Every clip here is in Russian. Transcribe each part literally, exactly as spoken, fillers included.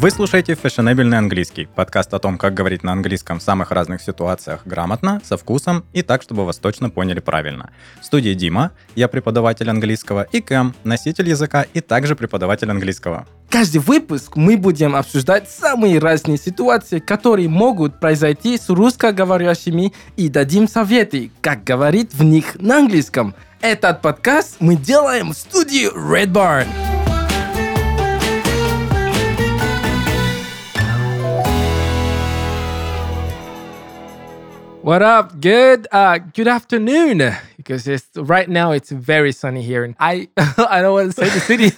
Вы слушаете Fashionable английский, подкаст о том, как говорить на английском в самых разных ситуациях грамотно, со вкусом и так, чтобы вас точно поняли правильно. В студии Дима, я преподаватель английского, и Кэм, носитель языка и также преподаватель английского. Каждый выпуск мы будем обсуждать самые разные ситуации, которые могут произойти с русскоговорящими, и дадим советы, как говорить в них на английском. Этот подкаст мы делаем в студии Red Barn. What up? Good, uh, good afternoon. Because it's, right now it's very sunny here, and I I don't want to say the city.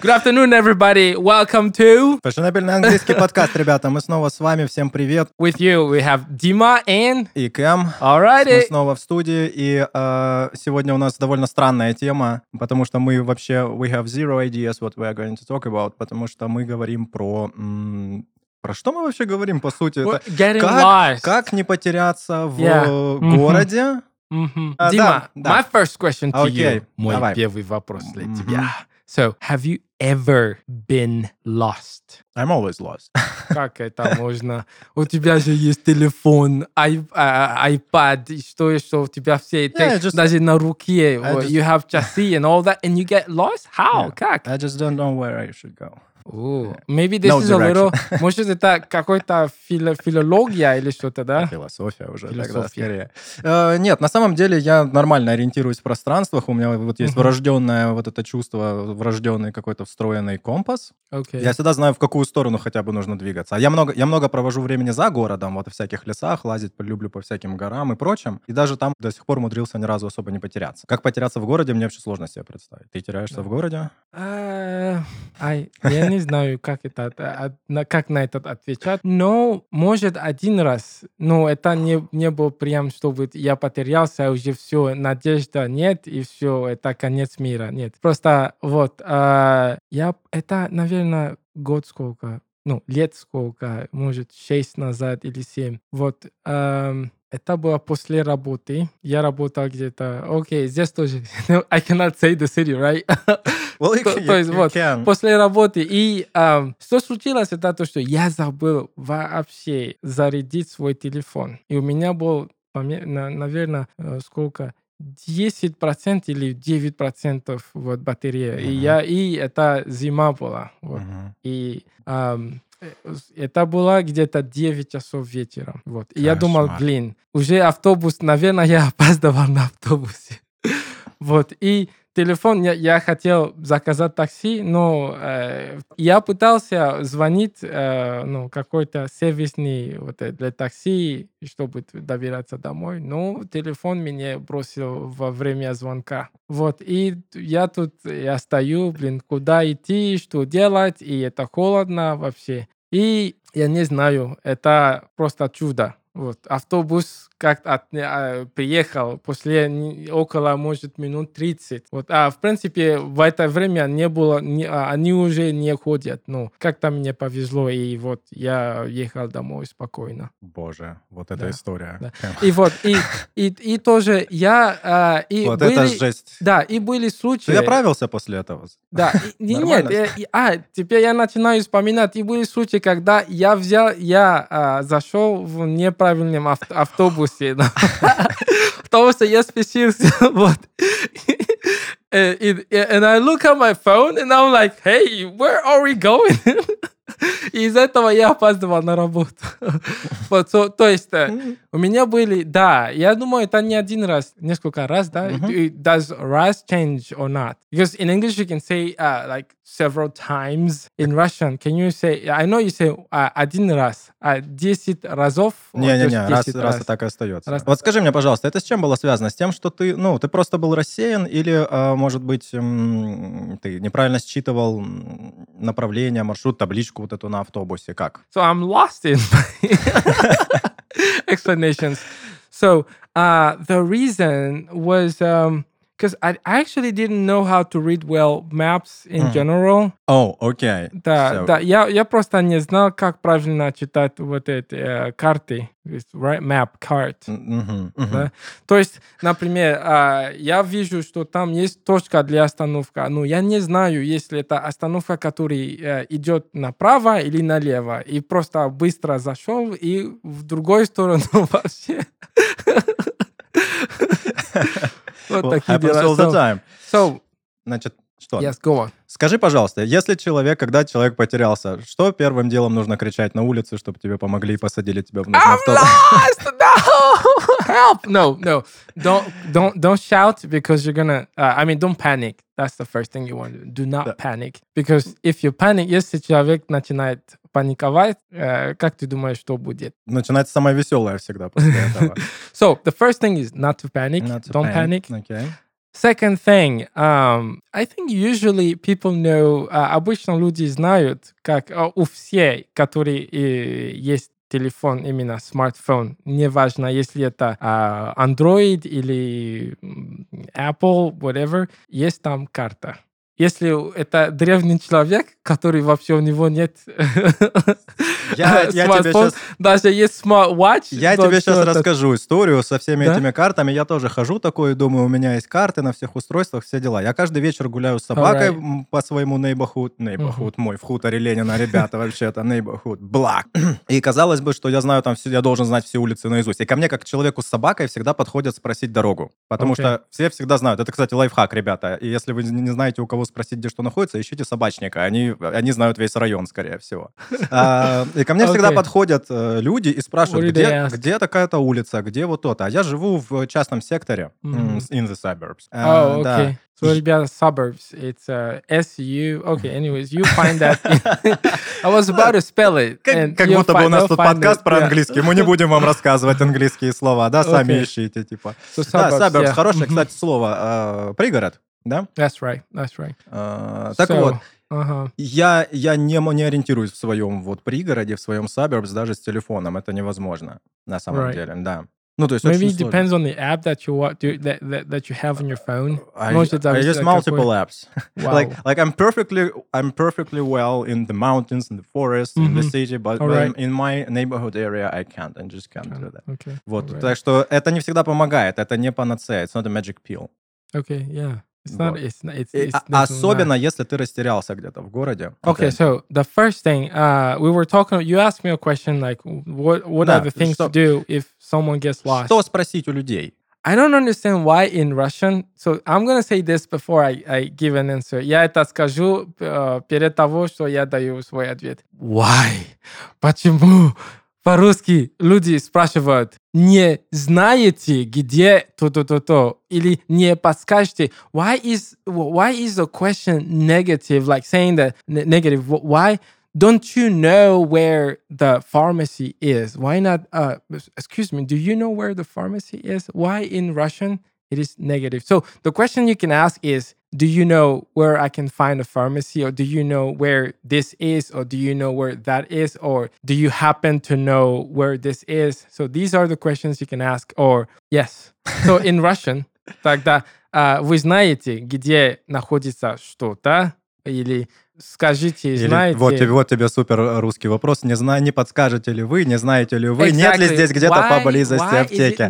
Good afternoon, everybody. Welcome to Fashionable английский подкаст, ребята. Мы снова с вами. Всем привет. With you we have Дима and и Кэм. All right. Мы снова в студии, и э, сегодня у нас довольно странная тема, потому что мы вообще we have zero ideas what we are going to talk about, потому что мы говорим про м- Про что мы вообще говорим, по сути? Это как, как не потеряться в yeah. городе? Mm-hmm. Uh, Дима, да, my да. first question to okay. you. Мой Давай. первый вопрос для mm-hmm. тебя. So, have you ever been lost? I'm always lost. Как это можно? У тебя же есть телефон, I, uh, iPad, и что еще? У тебя все эти, yeah, just, даже на руке. Just, you have chassis and all that, and you get lost? How? Yeah. Как? I just don't know where I should go. Ooh, maybe this no is direction. a little... Может, это какая-то фило- филология или что-то, да? Философия уже. Философия. Тогда, uh, нет, на самом деле я нормально ориентируюсь в пространствах. У меня вот есть uh-huh. врожденное вот это чувство, врожденный какой-то встроенный компас. Okay. Я всегда знаю, в какую сторону хотя бы нужно двигаться. А я много, я много провожу времени за городом, вот в всяких лесах, лазить люблю по всяким горам и прочим. И даже там до сих пор умудрился ни разу особо не потеряться. Как потеряться в городе, мне вообще сложно себе представить. Ты теряешься yeah. в городе? Uh, I, я не Не знаю, как, это, как на это отвечать, но, может, один раз, но это не, не было прям, чтобы я потерялся, уже все, надежда нет, и все, это конец мира, нет. Просто вот, э, я, это, наверное, год сколько, ну, лет сколько, может, шесть назад или семь, вот, э, это было после работы. Я работал где-то... Окей, okay, здесь тоже... I cannot say the city, right? Well, you, you, то есть you вот, can. После работы. И um, что случилось, это то, что я забыл вообще зарядить свой телефон. И у меня был, наверное, сколько... десять процентов или девять процентов вот, батарея. Uh-huh. И, я, и это зима была. Вот. Uh-huh. И... Um, это было где-то девять часов вечера. Вот. И я думал, блин, уже автобус, наверное, я опаздывал на автобусе. Вот. И телефон, я, я хотел заказать такси, но э, я пытался звонить э, ну, какой-то сервисный вот, для такси, чтобы добираться домой, но телефон меня бросил во время звонка. Вот, и я тут я стою, блин, куда идти, что делать, и это холодно вообще. И я не знаю, это просто чудо. Вот, автобус как-то от, а, приехал после около, может, минут тридцать. Вот, а в принципе, в это время не было, не, а, они уже не ходят. Ну, как-то мне повезло, и вот я ехал домой спокойно. Боже, вот эта да, история. Да. И вот, и, и, и тоже я... А, и вот были, это жесть. Да, и были случаи... Ты оправился после этого? Да, и, нет, и, а, теперь я начинаю вспоминать. И были случаи, когда я взял, я а, зашел в неправильный правильном ав- автобусе, потому что я спешился, вот. And I look at my phone, and I'm like, hey, where are we going? И из-за этого я опаздывал на работу. Вот, so, то есть mm-hmm. у меня были, да, я думаю, это не один раз, несколько раз, да. Mm-hmm. Does раз change or not? Because in English you can say uh, like several times. In Russian, can you say? I know you say uh, один раз, а uh, десять разов. Не, не, не, раз, раз и так и остается. Раз. Вот скажи мне, пожалуйста, это с чем было связано? С тем, что ты, ну, ты просто был рассеян, или, может быть, ты неправильно считывал направление, маршрут, табличку вот эту на автобусе, как? So I'm lost in my explanations. So uh, the reason was um, because I actually didn't know how to read well maps in mm. general. Oh, okay. Да, so. да, я, я просто не знал, как правильно читать вот эти uh, карты. Right? Map, card. Mm-hmm, mm-hmm. Да? То есть, например, uh, я вижу, что там есть точка для остановки, но я не знаю, если это остановка, которая uh, идет направо или налево, и просто быстро зашел и в другую сторону вообще. Вот такие дела. Значит, что? Yes, go on. Скажи, пожалуйста, если человек, когда человек потерялся, что первым делом нужно кричать на улице, чтобы тебе помогли и посадили тебя в нужный автобус? I'm lost! No! Help! No, no. Don't, don't, don't shout, because you're gonna... Uh, I mean, don't panic. That's the first thing you want to do. Do not yeah. panic. Because if you panic, если человек начинает паниковать, uh, как ты думаешь, что будет? Начинается самое веселое всегда после этого. So, the first thing is not to panic. Not to don't panic. panic. Okay. Second thing, um, I think usually people know, uh, обычно люди знают, как uh, у всех, которые uh, есть телефон, именно смартфон, неважно, если это uh, Android или Apple, whatever, есть там карта. Если это древний человек, который вообще у него нет я, я смартфон, сейчас... даже есть смарт-вотч. Я тебе сейчас это... расскажу историю со всеми да? этими картами. Я тоже хожу такой и думаю, у меня есть карты на всех устройствах, все дела. Я каждый вечер гуляю с собакой right. по своему нейборхуд. Нейборхуд uh-huh. мой, в хуторе Ленина, ребята, вообще-то нейборхуд, блак. И казалось бы, что я знаю там все, я должен знать все улицы наизусть. И ко мне, как человеку с собакой, всегда подходят спросить дорогу. Потому okay. что все всегда знают. Это, кстати, лайфхак, ребята. И если вы не знаете, у кого спросить, где что находится, ищите собачника. Они, они знают весь район, скорее всего. А, и ко мне okay. всегда подходят люди и спрашивают, где, где такая-то улица, где вот то-то. А я живу в частном секторе mm-hmm. in the suburbs. Oh, okay. Да. So, ребята, suburbs, it's uh, S U... Okay, anyways, you find that... I was about to spell it. Как, как будто бы у нас тут подкаст it. про yeah. английский. Мы не будем вам рассказывать английские слова, да? Okay. Сами ищите, типа. So, suburbs, да, suburbs, yeah. хорошее, mm-hmm. кстати, слово. Uh, пригород. Да? That's right, that's right. Uh, так so, вот, uh-huh. я, я не, не ориентируюсь в своем вот пригороде, в своем suburbs даже с телефоном. Это невозможно на самом right. деле, да. Ну, то есть Maybe it depends on the app that you want to, that, that, that you have on your phone. I, I use multiple какой... apps. Wow. like like I'm perfectly I'm perfectly well in the mountains, in the forest, mm-hmm. in the city, but right. in my neighborhood area I can't. I just can't okay. do that. Okay. Вот, right. так что это не всегда помогает, это не панацея, it's not a magic pill. Okay, yeah. It's not, it's not, it's, it's Особенно not. Если ты растерялся где-то в городе. Okay, okay. so the first thing uh, we were talking, you asked me a question like, what, what да, are the things что, to do if someone gets lost? Что спросить у людей? I don't understand why in Russian. So I'm gonna say this before I, I give an answer. Я это скажу uh, перед того, что я даю свой ответ. Why? Почему? По-русски люди спрашивают, не знаете, где то-то-то-то, или не подскажете. Why is, why is the question negative, like saying that negative? Why don't you know where the pharmacy is? Why not, uh, excuse me, do you know where the pharmacy is? Why in Russian it is negative? So the question you can ask is, do you know where I can find a pharmacy, or do you know where this is, or do you know where that is, or do you happen to know where this is? So these are the questions you can ask, or yes. So in Russian, тогда uh, вы знаете, где находится что-то, или скажите, или, знаете... Вот, вот тебе супер русский вопрос. Не, зна, не подскажете ли вы, не знаете ли вы, exactly. нет ли здесь где-то why, поблизости аптеки?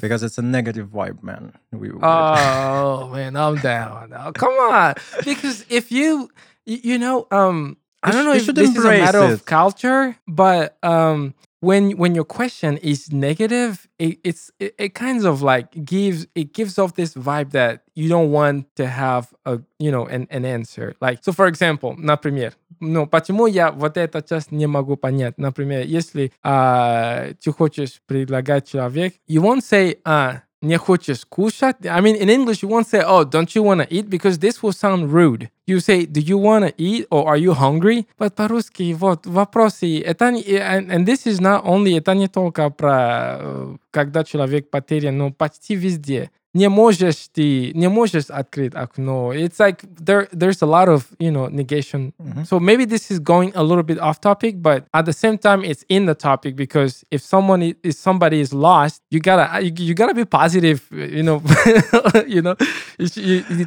Because it's a negative vibe, man. We, we... Oh, man, I'm down. Oh, come on. Because if you, you know, um, I don't know if this is a matter it. of culture, but um, when when your question is negative, it, it's it, it kind of like gives it gives off this vibe that you don't want to have a you know an an answer. Like so, for example, например, ну почему я вот это сейчас не могу понять. Например, если uh, ты хочешь предлагать человек, you won't say uh, не хочешь кушать. I mean, in English, you won't say, oh, don't you want to eat? Because this will sound rude. You say, do you want to eat, or are you hungry? But по-русски, вот, вопросы. Это, and, and this is not only, это не только про, когда человек потерян, но почти везде. не можешь ты, не можешь открыть окно. It's like there, there's a lot of, you know, negation. Mm-hmm. So maybe this is going a little bit off topic, but at the same time, it's in the topic because if someone is, if somebody is lost, you gotta, you, you gotta be positive, you know, you know.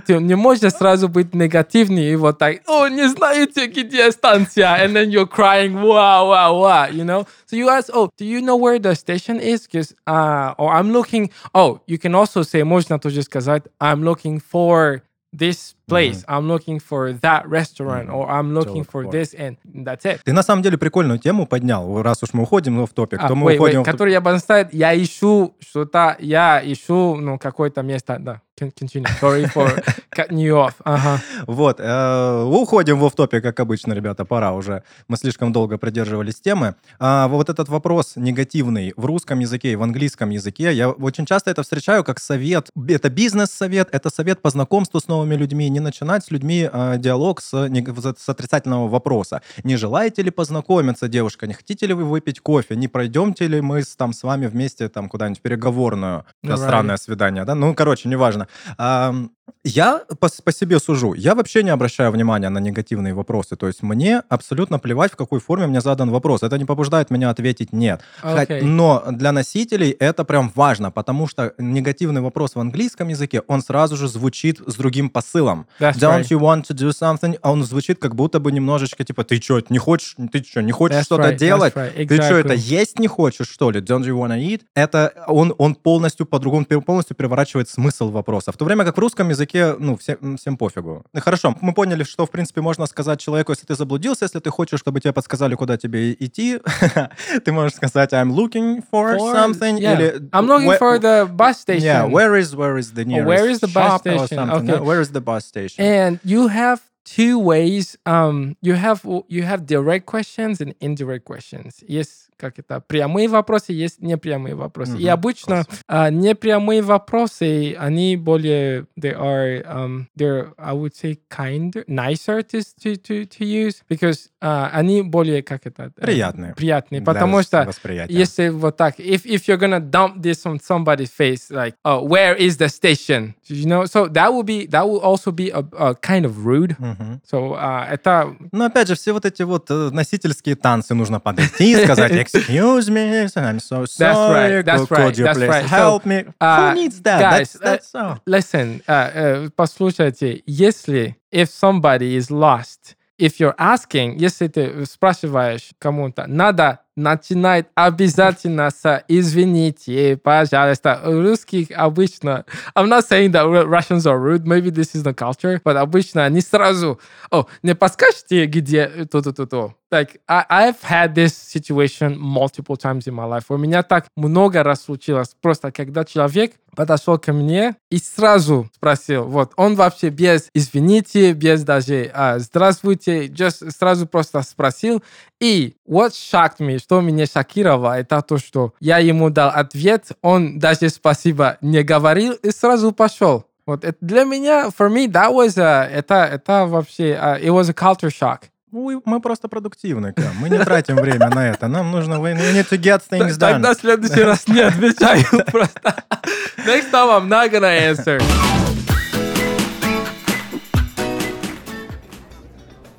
Ты не можешь сразу быть негативный и вот так, о, не знаете, где станция, and then you're crying, wow, wow, wow, you know. So you ask, oh, do you know where the station is? Because, uh, or I'm looking. Oh, you can also say. Можно тоже сказать, I'm looking for this place, mm-hmm. I'm looking for that restaurant, mm-hmm. or I'm looking so, for this, and that's it. Ты на самом деле прикольную тему поднял, раз уж мы уходим в топик, а, то мы wait, уходим... Wait, в... Который я поставил, я ищу что-то, я ищу, ну, какое-то место, да. Continue. Sorry for cutting you off. Uh-huh. Вот. Э, уходим в офф-топик, как обычно, ребята, пора уже. Мы слишком долго придерживались темы. А вот этот вопрос негативный в русском языке и в английском языке, я очень часто это встречаю как совет. Это бизнес-совет, это совет по знакомству с новыми людьми. Не начинать с людьми э, диалог с, с отрицательного вопроса. Не желаете ли познакомиться, девушка? Не хотите ли вы выпить кофе? Не пройдемте ли мы с, там, с вами вместе там, куда-нибудь переговорную? Right. Странное свидание, да? Ну, короче, неважно. Я по, по себе сужу. Я вообще не обращаю внимания на негативные вопросы. То есть мне абсолютно плевать, в какой форме мне задан вопрос. Это не побуждает меня ответить «нет». Okay. Но для носителей это прям важно, потому что негативный вопрос в английском языке, он сразу же звучит с другим посылом. That's Don't right. you want to do something? Он звучит как будто бы немножечко типа «Ты что, не хочешь? Ты что, не хочешь That's что-то right. делать? Right. Exactly. Ты что, это есть не хочешь, что ли? Don't you wanna eat?» Это он, он полностью по-другому, полностью переворачивает смысл вопроса. В то время как в русском языке, ну, всем, всем пофигу. Хорошо, мы поняли, что, в принципе, можно сказать человеку, если ты заблудился, если ты хочешь, чтобы тебе подсказали, куда тебе идти, ты можешь сказать I'm looking for, for something, yeah. или... I'm looking where, for the bus station. Yeah, where is, where is the nearest oh, where is the bus shop station? Or something. Okay. Where is the bus station? And you have two ways. Um, you have, you have direct questions and indirect questions. Yes. Как это, прямые вопросы, есть непрямые вопросы. Mm-hmm. И обычно uh, непрямые вопросы, они более, they are, um, they're, I would say, kinder, nicer to, to, to use, because uh, они более, как это? Приятные. Приятные, потому что если вот так, if, if you're gonna dump this on somebody's face, like, oh, where is the station? You know, so that will be, that will also be a, a kind of rude. Mm-hmm. So uh, это... Ну, опять же, все вот эти вот носительские танцы нужно подойти и сказать, excuse me, I'm so sorry. That's right. That's right. Could you that's please right. help so, me? Uh, Who needs that? Guys, that's, that's uh, listen. Uh, uh, послушайте, если if somebody is lost, if you're asking, если ты спрашиваешь кому-то, надо начинать обязательно с извините, пожалуйста. У русских обычно, I'm not saying that Russians are rude, maybe this is the culture, but обычно они сразу, о, не подскажете, где то-то-то-то. Like, I, I've had this situation multiple times in my life. У меня так много раз случилось. Просто когда человек подошел ко мне и сразу спросил, вот, он вообще без извините, без даже а, здравствуйте, just сразу просто спросил. И what shocked me, что меня шокировало, это то, что я ему дал ответ, он даже спасибо не говорил и сразу пошел. Вот, это для меня, for me, that was a, это, это вообще, uh, it was a culture shock. Мы просто продуктивны, Кэм. Мы не тратим время на это. Нам нужно... We need to get things done. Тогда в следующий раз не отвечаю просто. Next time I'm not gonna answer.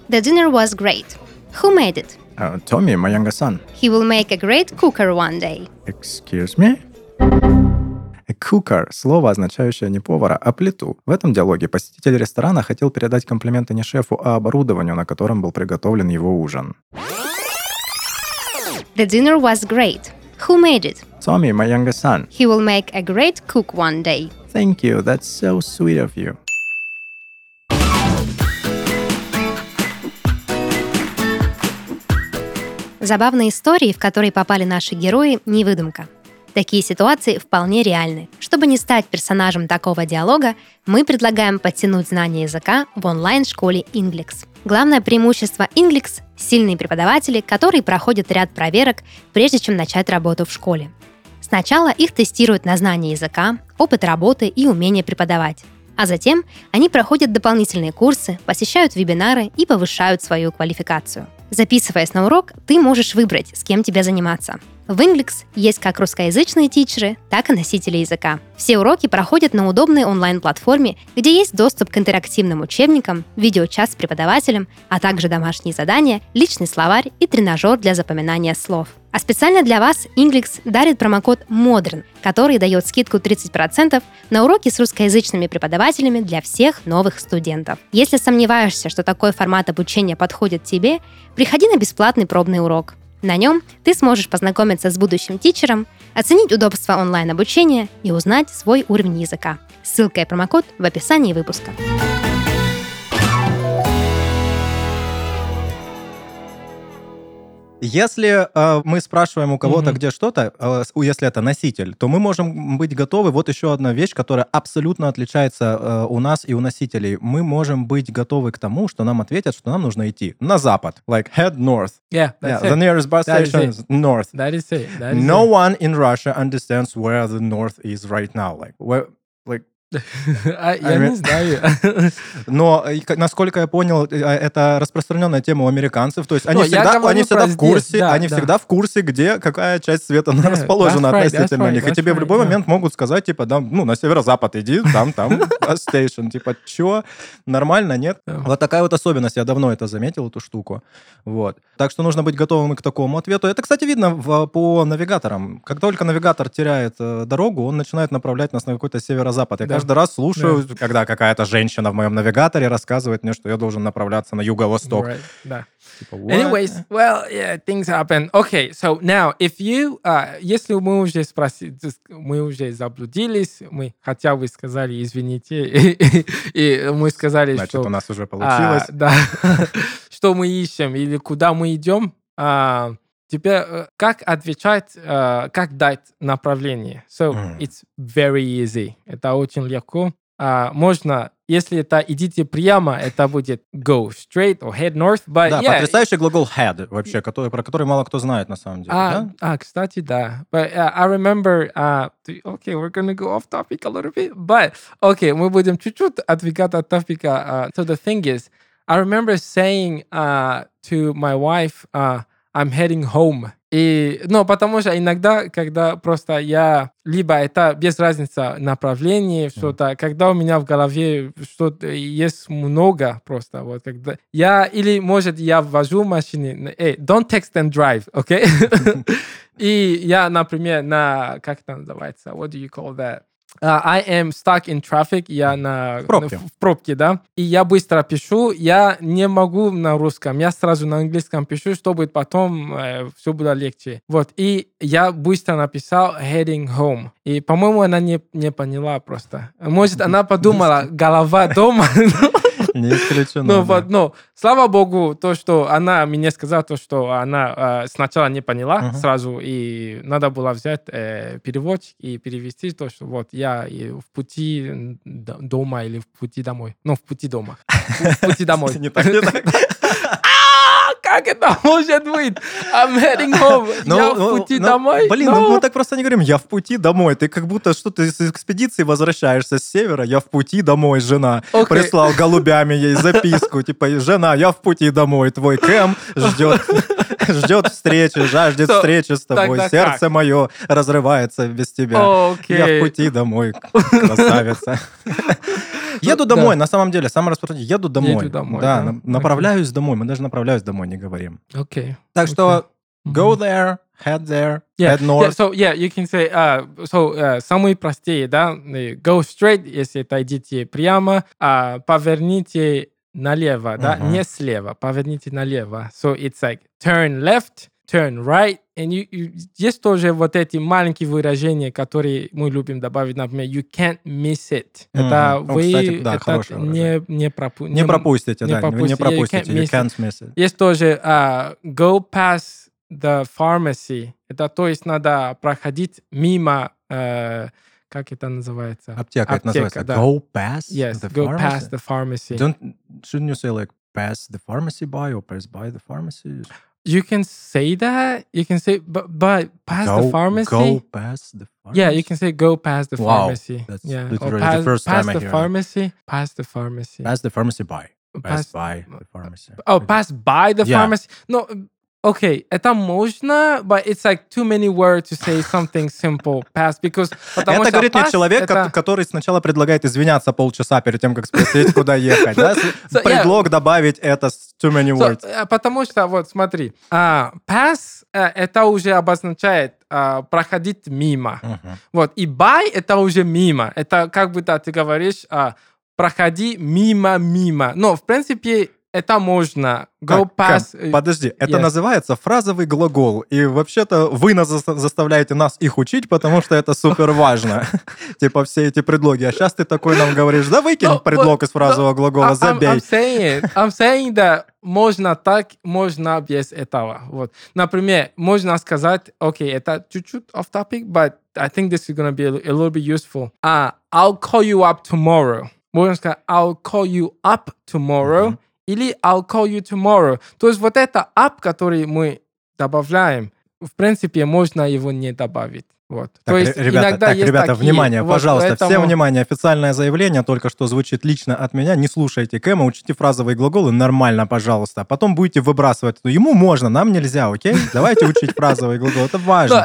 The dinner was great. Who made it? Uh, Tommy, my younger son. He will make a great cooker one day. Excuse me? A cooker – слово, означающее не повара, а плиту. В этом диалоге посетитель ресторана хотел передать комплименты не шефу, а оборудованию, на котором был приготовлен его ужин. The dinner was great. Who made it? Tommy, my younger son. He will make a great cook one day. Thank you. That's so sweet of you. Забавные истории, в которые попали наши герои, не выдумка. Такие ситуации вполне реальны. Чтобы не стать персонажем такого диалога, мы предлагаем подтянуть знания языка в онлайн-школе Инглекс. Главное преимущество Инглекс – сильные преподаватели, которые проходят ряд проверок, прежде чем начать работу в школе. Сначала их тестируют на знание языка, опыт работы и умение преподавать. А затем они проходят дополнительные курсы, посещают вебинары и повышают свою квалификацию. Записываясь на урок, ты можешь выбрать, с кем тебе заниматься. В Инглекс есть как русскоязычные тичеры, так и носители языка. Все уроки проходят на удобной онлайн-платформе, где есть доступ к интерактивным учебникам, видеочас с преподавателем, а также домашние задания, личный словарь и тренажер для запоминания слов. А специально для вас Инглекс дарит промокод MODERN, который дает скидку тридцать процентов на уроки с русскоязычными преподавателями для всех новых студентов. Если сомневаешься, что такой формат обучения подходит тебе, приходи на бесплатный пробный урок. На нем ты сможешь познакомиться с будущим тичером, оценить удобство онлайн-обучения и узнать свой уровень языка. Ссылка и промокод в описании выпуска. Если э, мы спрашиваем у кого-то, mm-hmm. где что-то, э, если это носитель, то мы можем быть готовы. Вот еще одна вещь, которая абсолютно отличается э, у нас и у носителей. Мы можем быть готовы к тому, что нам ответят, что нам нужно идти на запад. Like, head north. Yeah, that's yeah, the nearest bus station is north. That is it. That is no it. one in Russia understands where the north is right now. Like, where, like... Я не знаю. Но, насколько я понял, это распространенная тема у американцев. То есть они всегда в курсе, они всегда в курсе, где какая часть света расположена относительно них. И тебе в любой момент могут сказать, типа, ну, на северо-запад иди, там, там, стейшн. Типа, чё? Нормально, нет? Вот такая вот особенность. Я давно это заметил, эту штуку. Вот. Так что нужно быть готовым к такому ответу. Это, кстати, видно по навигаторам. Как только навигатор теряет дорогу, он начинает направлять нас на какой-то северо-запад. Каждый раз слушаю, yeah. когда какая-то женщина в моем навигаторе рассказывает мне, что я должен направляться на юго-восток. Right. Yeah. Типа, Anyways, well, yeah, things happen. Okay, so now, if you, uh, если мы уже спросили, мы уже заблудились, мы хотя бы сказали, извините, и, и мы сказали, Значит, что... Значит, у нас уже получилось. Uh, да, что мы ищем или куда мы идем. Uh, Теперь, как отвечать, как дать направление? So, mm. it's very easy. Это очень легко. Можно, если это идите прямо, это будет go straight or head north. But да, yeah, потрясающий глагол head вообще, который, про который мало кто знает на самом деле. А, да? а кстати, да. But uh, I remember... Uh, okay, we're going to go off topic a little bit. But, okay, мы будем чуть-чуть отвлекать от топика. Uh, so, the thing is, I remember saying uh, to my wife... Uh, I'm heading home. И, ну, потому что иногда, когда просто я... Либо это без разницы направление, что-то... Когда у меня в голове что-то есть много просто, вот, когда... Я... Или, может, я ввожу машины... Эй, don't text and drive, okay? И я, например, на... Как это называется? What do you call that? Uh, I am stuck in traffic. Я на, в, пробке. в пробке, да. И я быстро пишу. Я не могу на русском. Я сразу на английском пишу, чтобы потом э, все было легче. Вот. И я быстро написал heading home. И, по-моему, она не, не поняла просто. Может, она подумала, голова дома... Не исключено. Ну, вот, ну, слава богу, то, что она мне сказала, то, что она э, сначала не поняла uh-huh. сразу, и надо было взять э, переводчик и перевести то, что вот я в пути дома или в пути домой. Ну, в пути дома. В пути домой. Не так, не так. Как это может быть? I'm heading home. No, я no, в пути no, домой. Блин, no. ну мы так просто не говорим. Я в пути домой. Ты как будто что-то из экспедиции возвращаешься с севера. Я в пути домой, жена. Okay. Прислал голубями ей записку. Типа, жена, я в пути домой. Твой Кэм ждет, ждет встречи, жаждет so, встречи с тобой. Так, так, Сердце так. мое разрывается без тебя. Okay. Я в пути домой, красавица. Еду домой, да. на самом деле, самое распространенное. Еду домой. Еду домой. Да, да. направляюсь okay. домой. Мы даже направляюсь домой не говорим. Окей. Okay. Так okay. что go there, head there, yeah. head north. Yeah, so yeah, you can say. Uh, so uh, самые простые, да, go straight, если это идите прямо, uh, поверните налево, uh-huh. да, не слева, поверните налево. So it's like turn left, turn right. And you, you, есть тоже вот эти маленькие выражения, которые мы любим добавить, например, you can't miss it. Mm-hmm. Это вы oh, кстати, да, это не, не, пропу- не, не пропустите. Не да, пропустите. Не пропустите. You can't, you can't miss it. Есть тоже uh, go past the pharmacy. Это то есть надо проходить мимо... Uh, Как это называется? Аптека. Аптека, это называется. Да. Go past yes, the go pharmacy? Past the pharmacy. Don't, shouldn't you say like pass the pharmacy by or pass by the pharmacy? You can say that. You can say, but, but past go, the pharmacy. Go past the pharmacy. Yeah, you can say go past the wow, pharmacy. That's yeah. literally pass, the first time I hear it. Past the pharmacy. Past the pharmacy. Past the pharmacy by. Pass by the pharmacy. Oh, pass by the yeah. pharmacy. No, Okay, это можно, but it's like too many words to say something simple. Pass, because... Это говорит мне человек, это... который сначала предлагает извиняться полчаса перед тем, как спросить, куда ехать. Да? So, предлог yeah. добавить это too many words. So, потому что, вот, смотри, uh, pass uh, это уже обозначает uh, проходить мимо. Uh-huh. Вот, и by это уже мимо. Это как бы, да, ты говоришь, uh, проходи мимо-мимо. Но, в принципе... Это можно. Go как, past... Как? Подожди, это yes. называется фразовый глагол. И вообще-то вы нас заставляете нас их учить, потому что это супер важно. Типа все эти предлоги. А сейчас ты такой нам говоришь, да выкинь предлог из фразового глагола, забей. I'm saying that можно так, можно без этого. Например, можно сказать, окей, это чуть-чуть off topic, but I think this is going to be a little bit useful. I'll call you up tomorrow. Можно сказать, I'll call you up tomorrow. Или I'll call you tomorrow. То есть вот это up, который мы добавляем, в принципе, можно его не добавить. Вот. Так, то есть, ребята, иногда так, есть ребята такие, внимание, вот пожалуйста, поэтому... всем внимание. Официальное заявление только что звучит лично от меня. Не слушайте Кэма, учите фразовые глаголы нормально, пожалуйста. Потом будете выбрасывать. Ему можно, нам нельзя, окей? Давайте учить фразовые глаголы, это важно.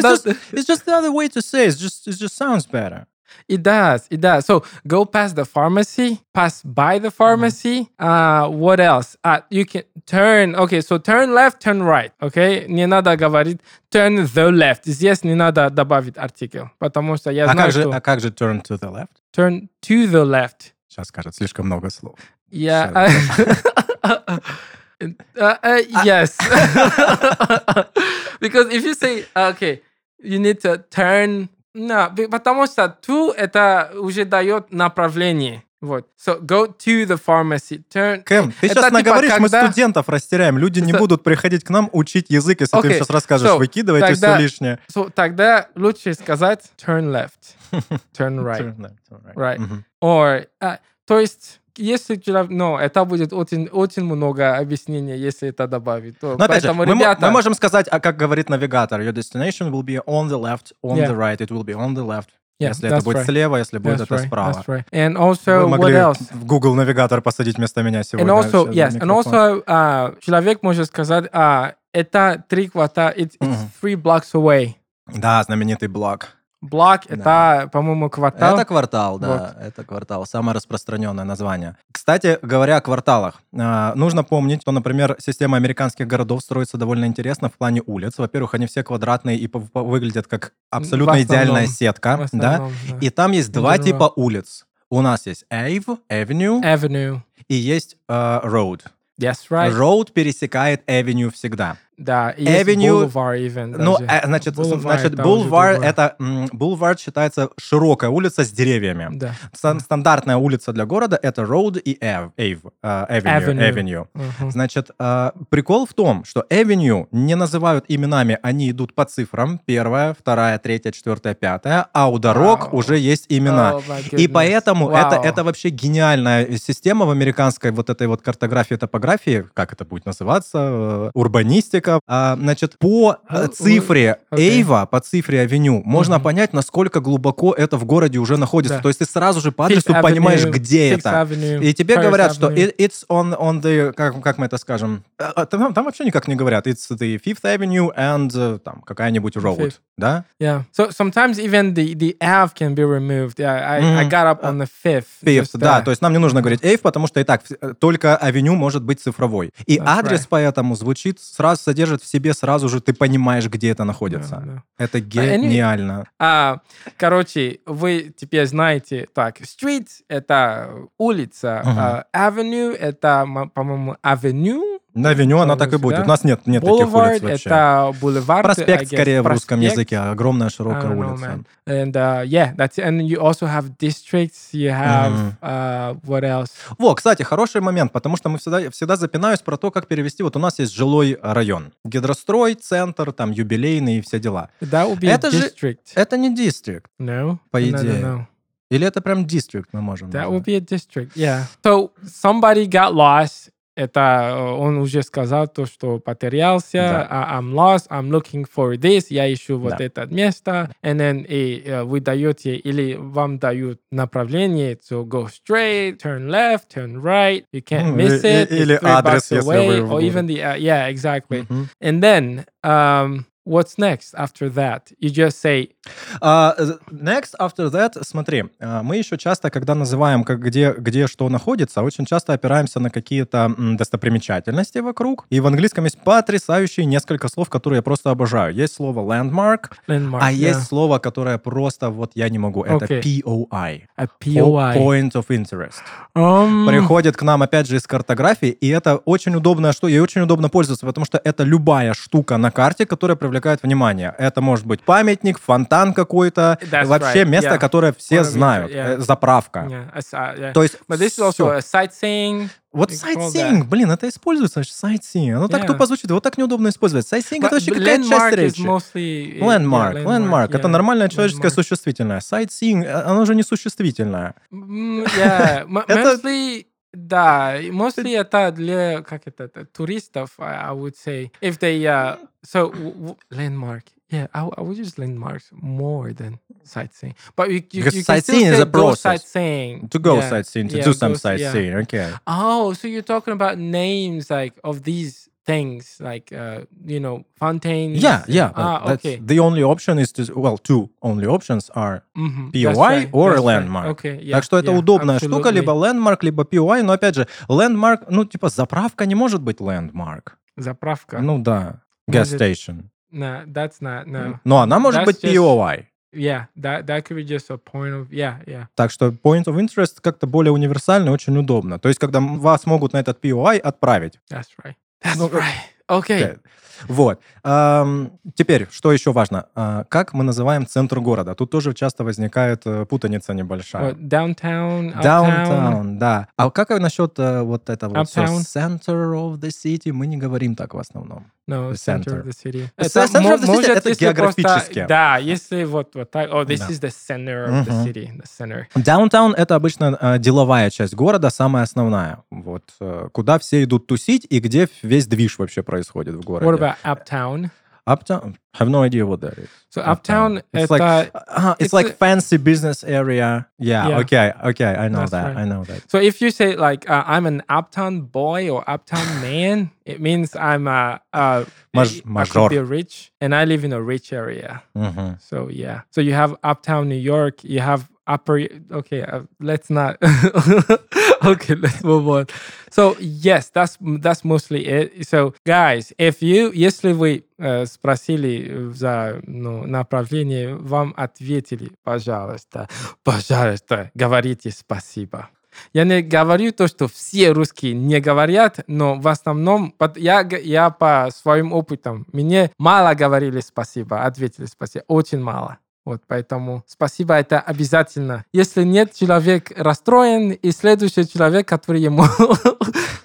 It's just another way to say it. It just sounds better. It does, it does. So, go past the pharmacy, pass by the pharmacy. Uh, what else? Uh, you can turn, okay, so turn left, turn right, okay? Не надо говорить turn the left. Здесь не надо добавить артикль, потому что я а знаю, как же, что... А как же turn to the left? Turn to the left. Сейчас скажет слишком много слов. Yeah. I... uh, uh, yes. Because if you say, okay, you need to turn... No, потому что to это уже дает направление. Вот. So, go to the pharmacy. Turn... Кэм, ты это сейчас типа наговоришь, когда... мы студентов растеряем. Люди so... не будут приходить к нам учить язык, если okay. ты им сейчас расскажешь, so, выкидывайте тогда... все лишнее. So, тогда лучше сказать turn left, turn right. Turn left, turn right. right. Mm-hmm. Or, uh, то есть... Если ну, это будет очень, очень много объяснений, если это добавить. То, поэтому, же, ребята... мы, мы можем сказать, как говорит навигатор, your destination will be on the left, on yeah. the right, it will be on the left. Yeah, если это right. будет слева, если that's будет right. это справа. Right. And also, вы могли what else? В Google навигатор посадить вместо меня сегодня. And also, yes, and also uh, человек может сказать, uh, это три квартала, it's, it's three blocks away. Да, знаменитый блок. Блок, да. Это, по-моему, квартал. Это квартал, да, вот. Это квартал. Самое распространенное название. Кстати, говоря о кварталах, э, нужно помнить, что, например, система американских городов строится довольно интересно в плане улиц. Во-первых, они все квадратные и по- по- выглядят как абсолютно идеальная сетка. Да? Да. И там есть два да. типа улиц. У нас есть Ave, Avenue, Avenue. И есть э, Road. Yes, right. Road пересекает Avenue всегда. Да, и Avenue, есть Boulevard even. Ну, а, значит, Boulevard, значит, Boulevard, это, Boulevard считается широкая улица с деревьями. Да. Стандартная улица для города — это Road и Ave, Ave, Avenue. Avenue. Avenue. Uh-huh. Значит, прикол в том, что Avenue не называют именами, они идут по цифрам. Первая, вторая, третья, четвертая, пятая. А у дорог wow. уже есть имена. Oh, и поэтому wow. это, это вообще гениальная система в американской вот этой вот картографии, топографии, как это будет называться, урбанистика. А, значит, по цифре okay. Эйва, по цифре Авеню, можно mm-hmm. понять, насколько глубоко это в городе уже находится. Yeah. То есть ты сразу же по адресу Fifth понимаешь, Avenue, где Sixth это. Avenue, и тебе Paris говорят, Avenue. Что it's on, on the... Как, как мы это скажем? Там, там вообще никак не говорят. It's the Fifth Avenue and uh, там какая-нибудь road. Fifth. Да? Yeah. So sometimes even the, the Ave can be removed. Yeah, I, mm-hmm. I got up on the Fifth. Fifth, да. То есть нам не нужно говорить Ave, потому что и так только Авеню может быть цифровой. И that's адрес right. поэтому звучит сразу с держит в себе, сразу же ты понимаешь, где это находится. Yeah, yeah. Это гениально. Uh, короче, вы теперь знаете, так, street — это улица, uh-huh. uh, avenue — это, по-моему, avenue. На авеню она так и будет. У нас нет, нет таких улиц вообще. Это бульвар. Проспект, скорее, в русском языке. Огромная широкая улица. And uh, yeah, that's it. And you also have districts, you have uh, what else? Во, кстати, хороший момент, потому что мы всегда, всегда запинаюсь про то, как перевести. Вот у нас есть жилой район. Гидрострой, центр, там, юбилейный и все дела. Это же... Это не district. No? По идее. Или это прям district мы можем. That would be a district, yeah. So somebody got lost это он уже сказал то, что потерялся. Да. I'm lost, I'm looking for this. Я ищу вот да. это место. And then и, вы даете или вам дают направление to go straight, turn left, turn right. You can't miss mm, it. Или адрес, если away, вы... Or even the, uh, yeah, exactly. Mm-hmm. And then... Um, What's next after that? You just say... Uh, next after that, смотри, мы еще часто, когда называем, как, где, где что находится, очень часто опираемся на какие-то достопримечательности вокруг. И в английском есть потрясающие несколько слов, которые я просто обожаю. Есть слово landmark, landmark а yeah. есть слово, которое просто вот я не могу. Это okay. пи о ай. пи о ай. Point of interest. Um... Приходит к нам, опять же, из картографии, и это очень удобная штука, и очень удобно пользоваться, потому что это любая штука на карте, которая привлекает внимание. Это может быть памятник, фонтан какой-то, That's вообще right. место, yeah. которое все One знают, yeah. заправка. Yeah. Uh, yeah. То есть sightseeing. Вот sightseeing, блин, это используется, sightseeing. Оно yeah. так тупо звучит, вот так неудобно использовать. Sightseeing — это вообще какая-то часть речи. Mostly... Landmark, yeah, landmark, landmark. Yeah. Это нормальное человеческое landmark. Существительное. Sightseeing, оно же не существительное. Yeah. это... Mostly... Да, mostly это для, как это, туристов, I would say. If they, uh, so, w- landmark. Yeah, I, I would use landmarks more than sightseeing. But you, you, you can still say go sightseeing. To go yeah. sightseeing, to yeah, do some go, sightseeing, yeah. okay. Oh, so you're talking about names, like, of these things, like, uh, you know, fountains. Yeah, yeah. Ah, that's okay. The only option is to, well, two only options are mm-hmm. пи о ай right. or that's landmark. Right. Okay, yeah, так что это yeah, удобная absolutely. Штука, либо landmark, либо пи о ай, но, опять же, landmark, ну, типа, заправка не может быть landmark. Заправка? Ну, да. Gas station. No, that's not, no. Но она может that's быть just... пи о ай. Yeah, that, that could be just a point of... Yeah, yeah. Так что point of interest как-то более универсально, очень удобно. То есть, когда вас могут на этот пи о ай отправить. That's right. That's ну, right. Окей. Okay. Okay. Вот. Uh, теперь, что еще важно? Uh, как мы называем центр города? Тут тоже часто возникает путаница небольшая. What, downtown, uptown? Downtown, да. А как насчет uh, вот этого? So, center of the city мы не говорим так в основном. No, the center. Center of the city. Это, center м- of the city, может, это географически. Просто, да, если вот, вот так. Oh, this да. is the center of uh-huh. the city. The center. Downtown — это обычно э, деловая часть города, самая основная. Вот, э, куда все идут тусить и где весь движ вообще происходит в городе. What about uptown? Uptown? I have no idea what that is. So uptown, uptown. It's, like, a, uh, it's, it's like a, fancy business area. Yeah, yeah. okay, okay, I know That's that, right. I know that. So if you say like, uh, I'm an uptown boy or uptown man, it means I'm a, a, Maj- I could be rich and I live in a rich area. Mm-hmm. So yeah, so you have uptown New York, you have upper, okay, uh, let's not, okay, let's move on. So yes, that's that's mostly it. So guys, if you, если вы э, спросили за ну, направление, вам ответили, пожалуйста, пожалуйста, говорите спасибо. Я не говорю то, что все русские не говорят, но в основном я, я по своим опытам, мне мало говорили спасибо, ответили спасибо, очень мало. Вот, поэтому спасибо, это обязательно. Если нет, человек расстроен, и следующий человек, который ему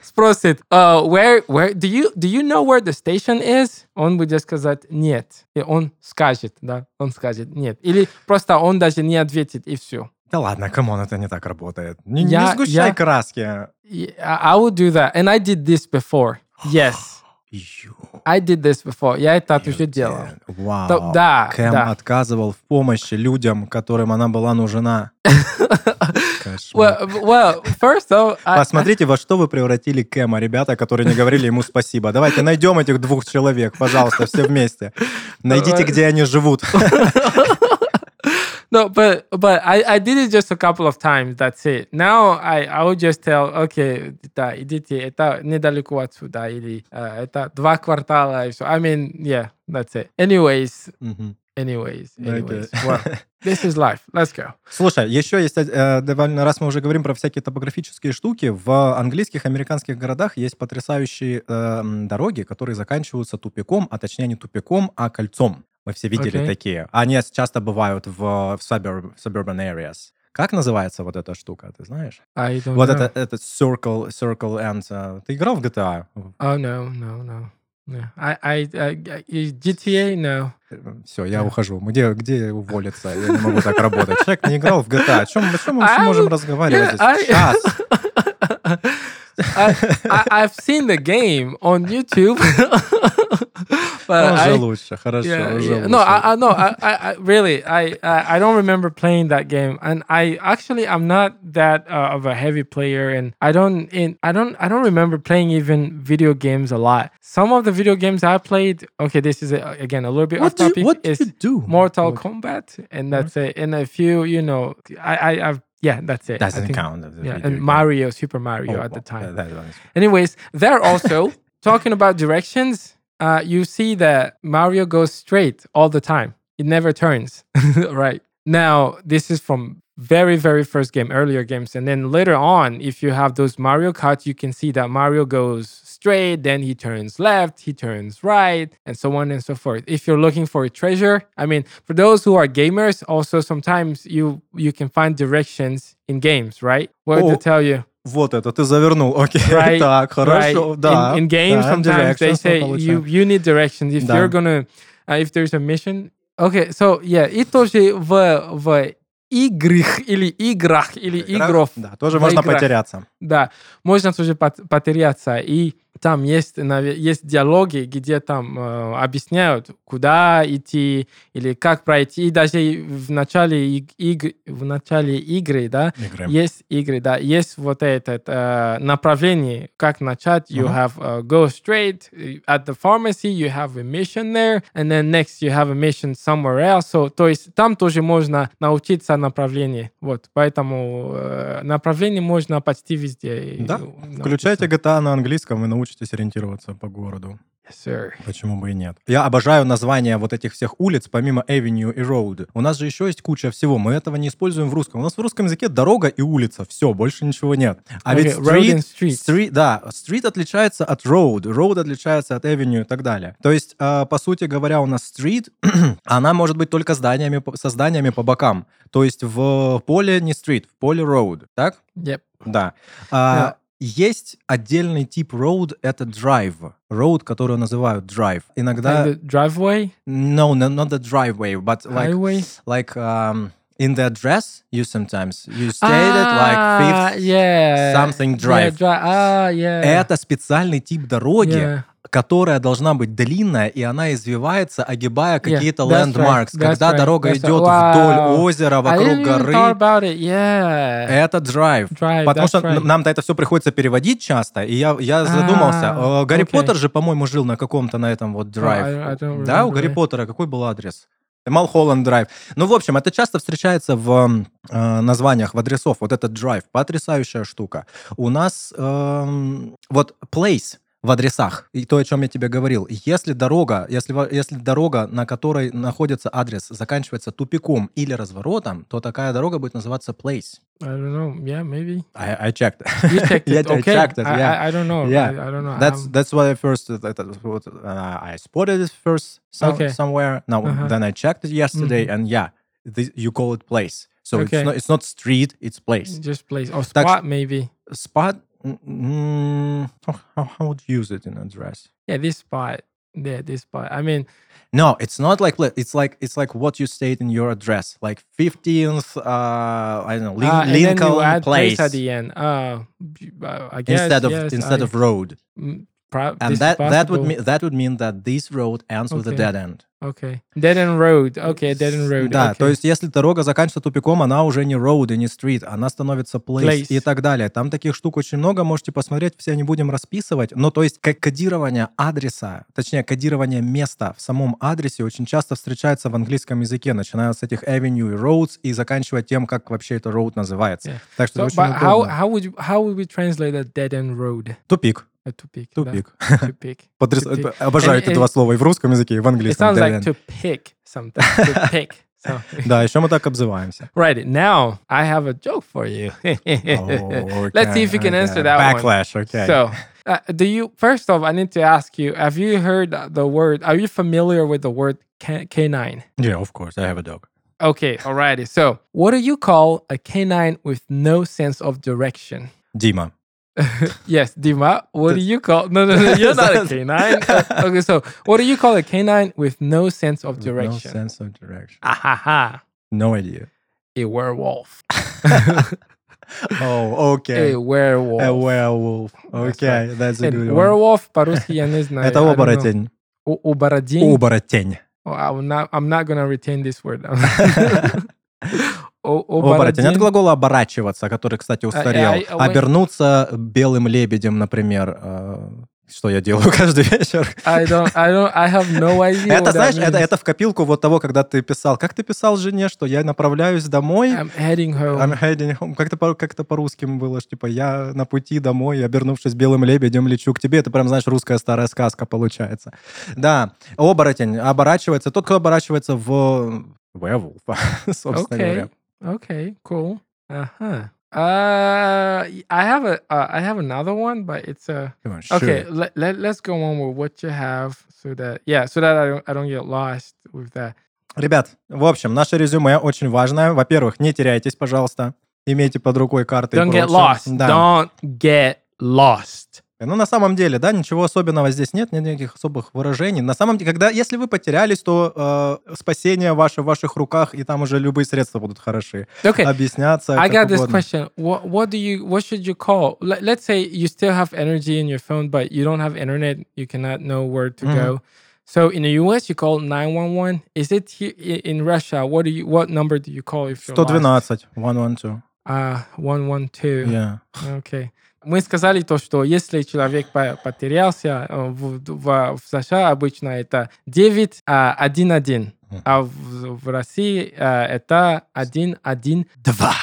спросит, uh, where, where, do you, do you know where the station is? Он будет сказать нет. И он скажет, да, он скажет нет. Или просто он даже не ответит, и все. Да ладно, камон, это не так работает. Не, я, не сгущай я, краски. I would do that, and I did this before. Yes. I did this before. Я это уже делал. Вау. Wow. Да, Кэм да. отказывал в помощи людям, которым она была нужна. well, well, first though, I... Посмотрите, во что вы превратили Кэма, ребята, которые не говорили ему спасибо. Давайте найдем этих двух человек, пожалуйста, все вместе. Найдите, где они живут. No, but but I, I did it just a couple of times. That's it. Now I, I would just tell, okay, да, идите, это недалеко отсюда, или uh, это два квартала. So I mean, yeah, that's it. Anyways, mm-hmm. anyways, anyways. Okay. Well, this is life. Let's go. Слушай, еще есть э, довольно, раз мы уже говорим про всякие топографические штуки, в английских, американских городах есть потрясающие э, дороги, которые заканчиваются тупиком, а точнее не тупиком, а кольцом. Мы все видели okay. такие. Они часто бывают в, в suburb, suburban areas. Как называется вот эта штука, ты знаешь? I don't вот know. Это, это circle, circle and... Uh, ты играл в джи ти эй? Oh, no, no, no. Yeah. I, I, I, джи ти эй, no. Все, я yeah. ухожу. Где, где уволиться? Я не могу так работать. Человек не играл в джи ти эй. О чем мы можем разговаривать здесь? Сейчас. I, I, I've seen the game on YouTube. Уже лучше, хорошо, уже лучше. No, I, no, I, I, really, I, I don't remember playing that game, and I actually I'm not that uh, of a heavy player, and I don't, in, I don't, I don't remember playing even video games a lot. Some of the video games I played, okay, this is a, again a little bit what off topic. You, what is do you do? Mortal what? Kombat, and that's it. And a few, you know, I, I I've. Yeah, that's it. Doesn't I think, count. As a yeah, video and game. Mario, Super Mario oh, at the time. That, that Anyways, they're also talking about directions. Uh, you see that Mario goes straight all the time. It never turns. Right. Now, this is from very, very first game, earlier games. And then later on, if you have those Mario Kart, you can see that Mario goes straight, then he turns left, he turns right, and so on and so forth. If you're looking for a treasure, I mean, for those who are gamers, also sometimes you, you can find directions in games, right? What oh. did they tell you? Вот это, ты завернул, окей, okay. right, так, хорошо, right. да. In, in games, да, sometimes they say you, you need directions. If да. you're gonna, uh, if there's a mission. Okay, so, yeah, и тоже в, в играх или играх, или игров. Да, тоже можно играх. потеряться. Да, можно тоже потеряться. И там есть, есть диалоги, где там э, объясняют, куда идти или как пройти. И даже в начале, иг, в начале игры, да, игры. есть игры, да, есть вот это э, направление, как начать. You uh-huh. have uh, go straight at the pharmacy, you have a mission there, and then next you have a mission somewhere else. So, то есть там тоже можно научиться направлению. Вот, поэтому э, направление можно почти везде. Да, научиться. Включайте джи ти эй на английском и научитесь. Учитесь ориентироваться по городу. Yes, sir. Почему бы и нет? Я обожаю названия вот этих всех улиц, помимо Avenue и Road. У нас же еще есть куча всего. Мы этого не используем в русском. У нас в русском языке дорога и улица. Все, больше ничего нет. А okay, ведь street, street. Street, да, street отличается от road, road отличается от avenue и так далее. То есть, э, по сути говоря, у нас street, она может быть только зданиями, со зданиями по бокам. То есть в поле не street, в поле road. Так? Yep. Да. А, yeah. Есть отдельный тип road, это drive. Road, которую называют drive. Иногда... Like the driveway? No, no, not the driveway, but like... Highway? Like, um, in the address, you sometimes... You stated ah, like fifth yeah. something drive. Yeah, dri- ah, yeah. Это специальный тип дороги, yeah. которая должна быть длинная, и она извивается, огибая какие-то yeah, landmarks. Right, Когда right, дорога идет right. вдоль озера, вокруг горы. Yeah. Это драйв. Потому что right. нам-то это все приходится переводить часто, и я, я ah, задумался. Гарри okay. Поттер же, по-моему, жил на каком-то на этом вот драйв. Oh, да, у Гарри Поттера какой был адрес? Mulholland Drive. Ну, в общем, это часто встречается в э, названиях, в адресов. Вот этот драйв. Потрясающая штука. У нас э, вот place в адресах. И то, о чем я тебе говорил. Если дорога, если, если дорога, на которой находится адрес, заканчивается тупиком или разворотом, то такая дорога будет называться place. I don't know. Yeah, maybe. I, I checked. You checked it. yeah, okay. I checked it. Yeah. I, I don't know. Yeah. I, I don't know. That's I'm... that's what I first uh, I spotted it first some, okay. somewhere. Now uh-huh. then I checked it yesterday, mm-hmm. and yeah, the, you call it place. So okay. it's not it's not street, it's place. Just place or spot так, maybe. Spot. Mm, how, how would you use it in address? Yeah, this part. Yeah, this part. I mean, no, it's not like it's like it's like what you state in your address, like fifteenth. Uh, I don't know, Lin- uh, Lincoln you add place. place at the end. Uh, I guess, instead of yes, instead I, of road. Pro- and that, that would mean that would mean that this road ends okay. with a dead end. Okay. Dead end road. Okay, dead end road. Да, okay. то есть если дорога заканчивается тупиком, она уже не road и не street, она становится place, place и так далее. Там таких штук очень много, можете посмотреть, все не будем расписывать. Но то есть как кодирование адреса, точнее кодирование места в самом адресе очень часто встречается в английском языке, начиная с этих avenue и roads и заканчивая тем, как вообще это road называется. Yeah. Так что so, очень удобно. How, how would you, how would we translate a dead end road? Тупик. Тупик. Тупик. Обожаю эти два слова и в русском языке, и в английском. It sounds like to pick something. To pick. Да, еще мы так обзываемся. Right, now I have a joke for you. Let's see if you can answer that one. Backlash, okay. So, do you, first off, I need to ask you, have you heard the word, are you familiar with the word canine? Yeah, of course, I have a dog. Okay, alrighty. So, what do you call a canine with no sense of direction? Дима. Yes, Dima, what do you call... No, no, no, you're not a canine. Okay, so what do you call a canine with no sense of direction? With no sense of direction. Ah, ha, ha. No idea. A werewolf. Oh, okay. A werewolf. A werewolf. Okay, that's a good one. Werewolf по-русски я не знаю. Это оборотень. Оборотень? Оборотень. I'm not, I'm not gonna retain this word. Оборотень. От глагола оборачиваться, который, кстати, устарел. Обернуться белым лебедем, например. Что я делаю каждый вечер. I don't, I don't, I have no idea. Это, знаешь, это, это в копилку вот того, когда ты писал. Как ты писал жене, что я направляюсь домой? I'm heading home. I'm heading home. Как-то, как-то по-русски было, что типа я на пути домой, обернувшись белым лебедем, лечу к тебе. Это прям, знаешь, русская старая сказка получается. Да, оборотень оборачивается. Тот, кто оборачивается в... Werewolf, собственно говоря. Окей, cool. Ага. Uh, I have a, uh, I have another one, but it's a Come on, okay. Sure. Let, let let's go on with what you have, so that yeah, so that I don't I don't get lost with that. Ребят, в общем, наше резюме очень важное. Во-первых, не теряйтесь, пожалуйста, имейте под рукой карты. Don't get lost. Да. Don't get lost. Ну, на самом деле, да, ничего особенного здесь нет, нет никаких особых выражений. На самом деле, когда, если вы потерялись, то э, спасение ваше в ваших руках, и там уже любые средства будут хороши. Okay. Объясняться. I got this question. What, what do you, what should you call? Let's say you still have energy in your phone, but you don't have internet, you cannot know where to mm-hmm. go. So in the U S you call nine one one. Is it here in Russia? What do you, what number do you call if you're one one two. one one two. А, uh, one one two. Yeah. Okay. Мы сказали то, что если человек потерялся в, в, в США, обычно это девять один один, а, а в, в России а, это один один два.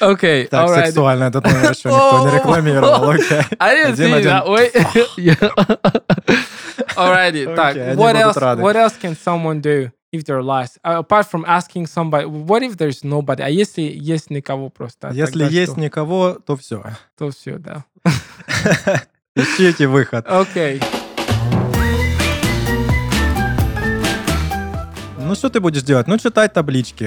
Окей, okay, так, right. Сексуально этот номер еще никто не рекламировал. Okay. I didn't see that way. Alrighty, okay, так, what else, what else can someone do? If they're lost, apart from asking somebody, what if there's nobody? А если есть никого просто? Если есть что? Никого, то все. То все, да. Ищите выход. Окей. Okay. Ну, что ты будешь делать? Ну, читать таблички,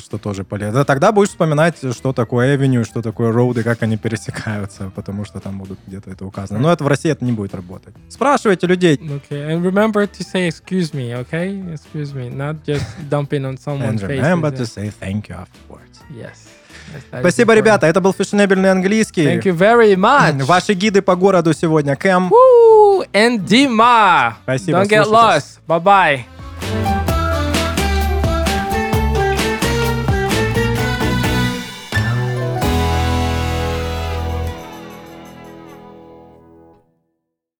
что тоже полезно. Тогда будешь вспоминать, что такое авеню, что такое роуды, как они пересекаются, потому что там будут где-то это указано. Но это в России это не будет работать. Спрашивайте людей. Okay, and remember to say excuse me, okay? Excuse me, not just dumping on someone's face. And remember to say thank you afterwards. Yes. Спасибо, ребята. Это был фешенебельный английский. Thank you very much. Ваши гиды по городу сегодня. Кэм. And Дима. Спасибо. Don't get lost. Bye-bye.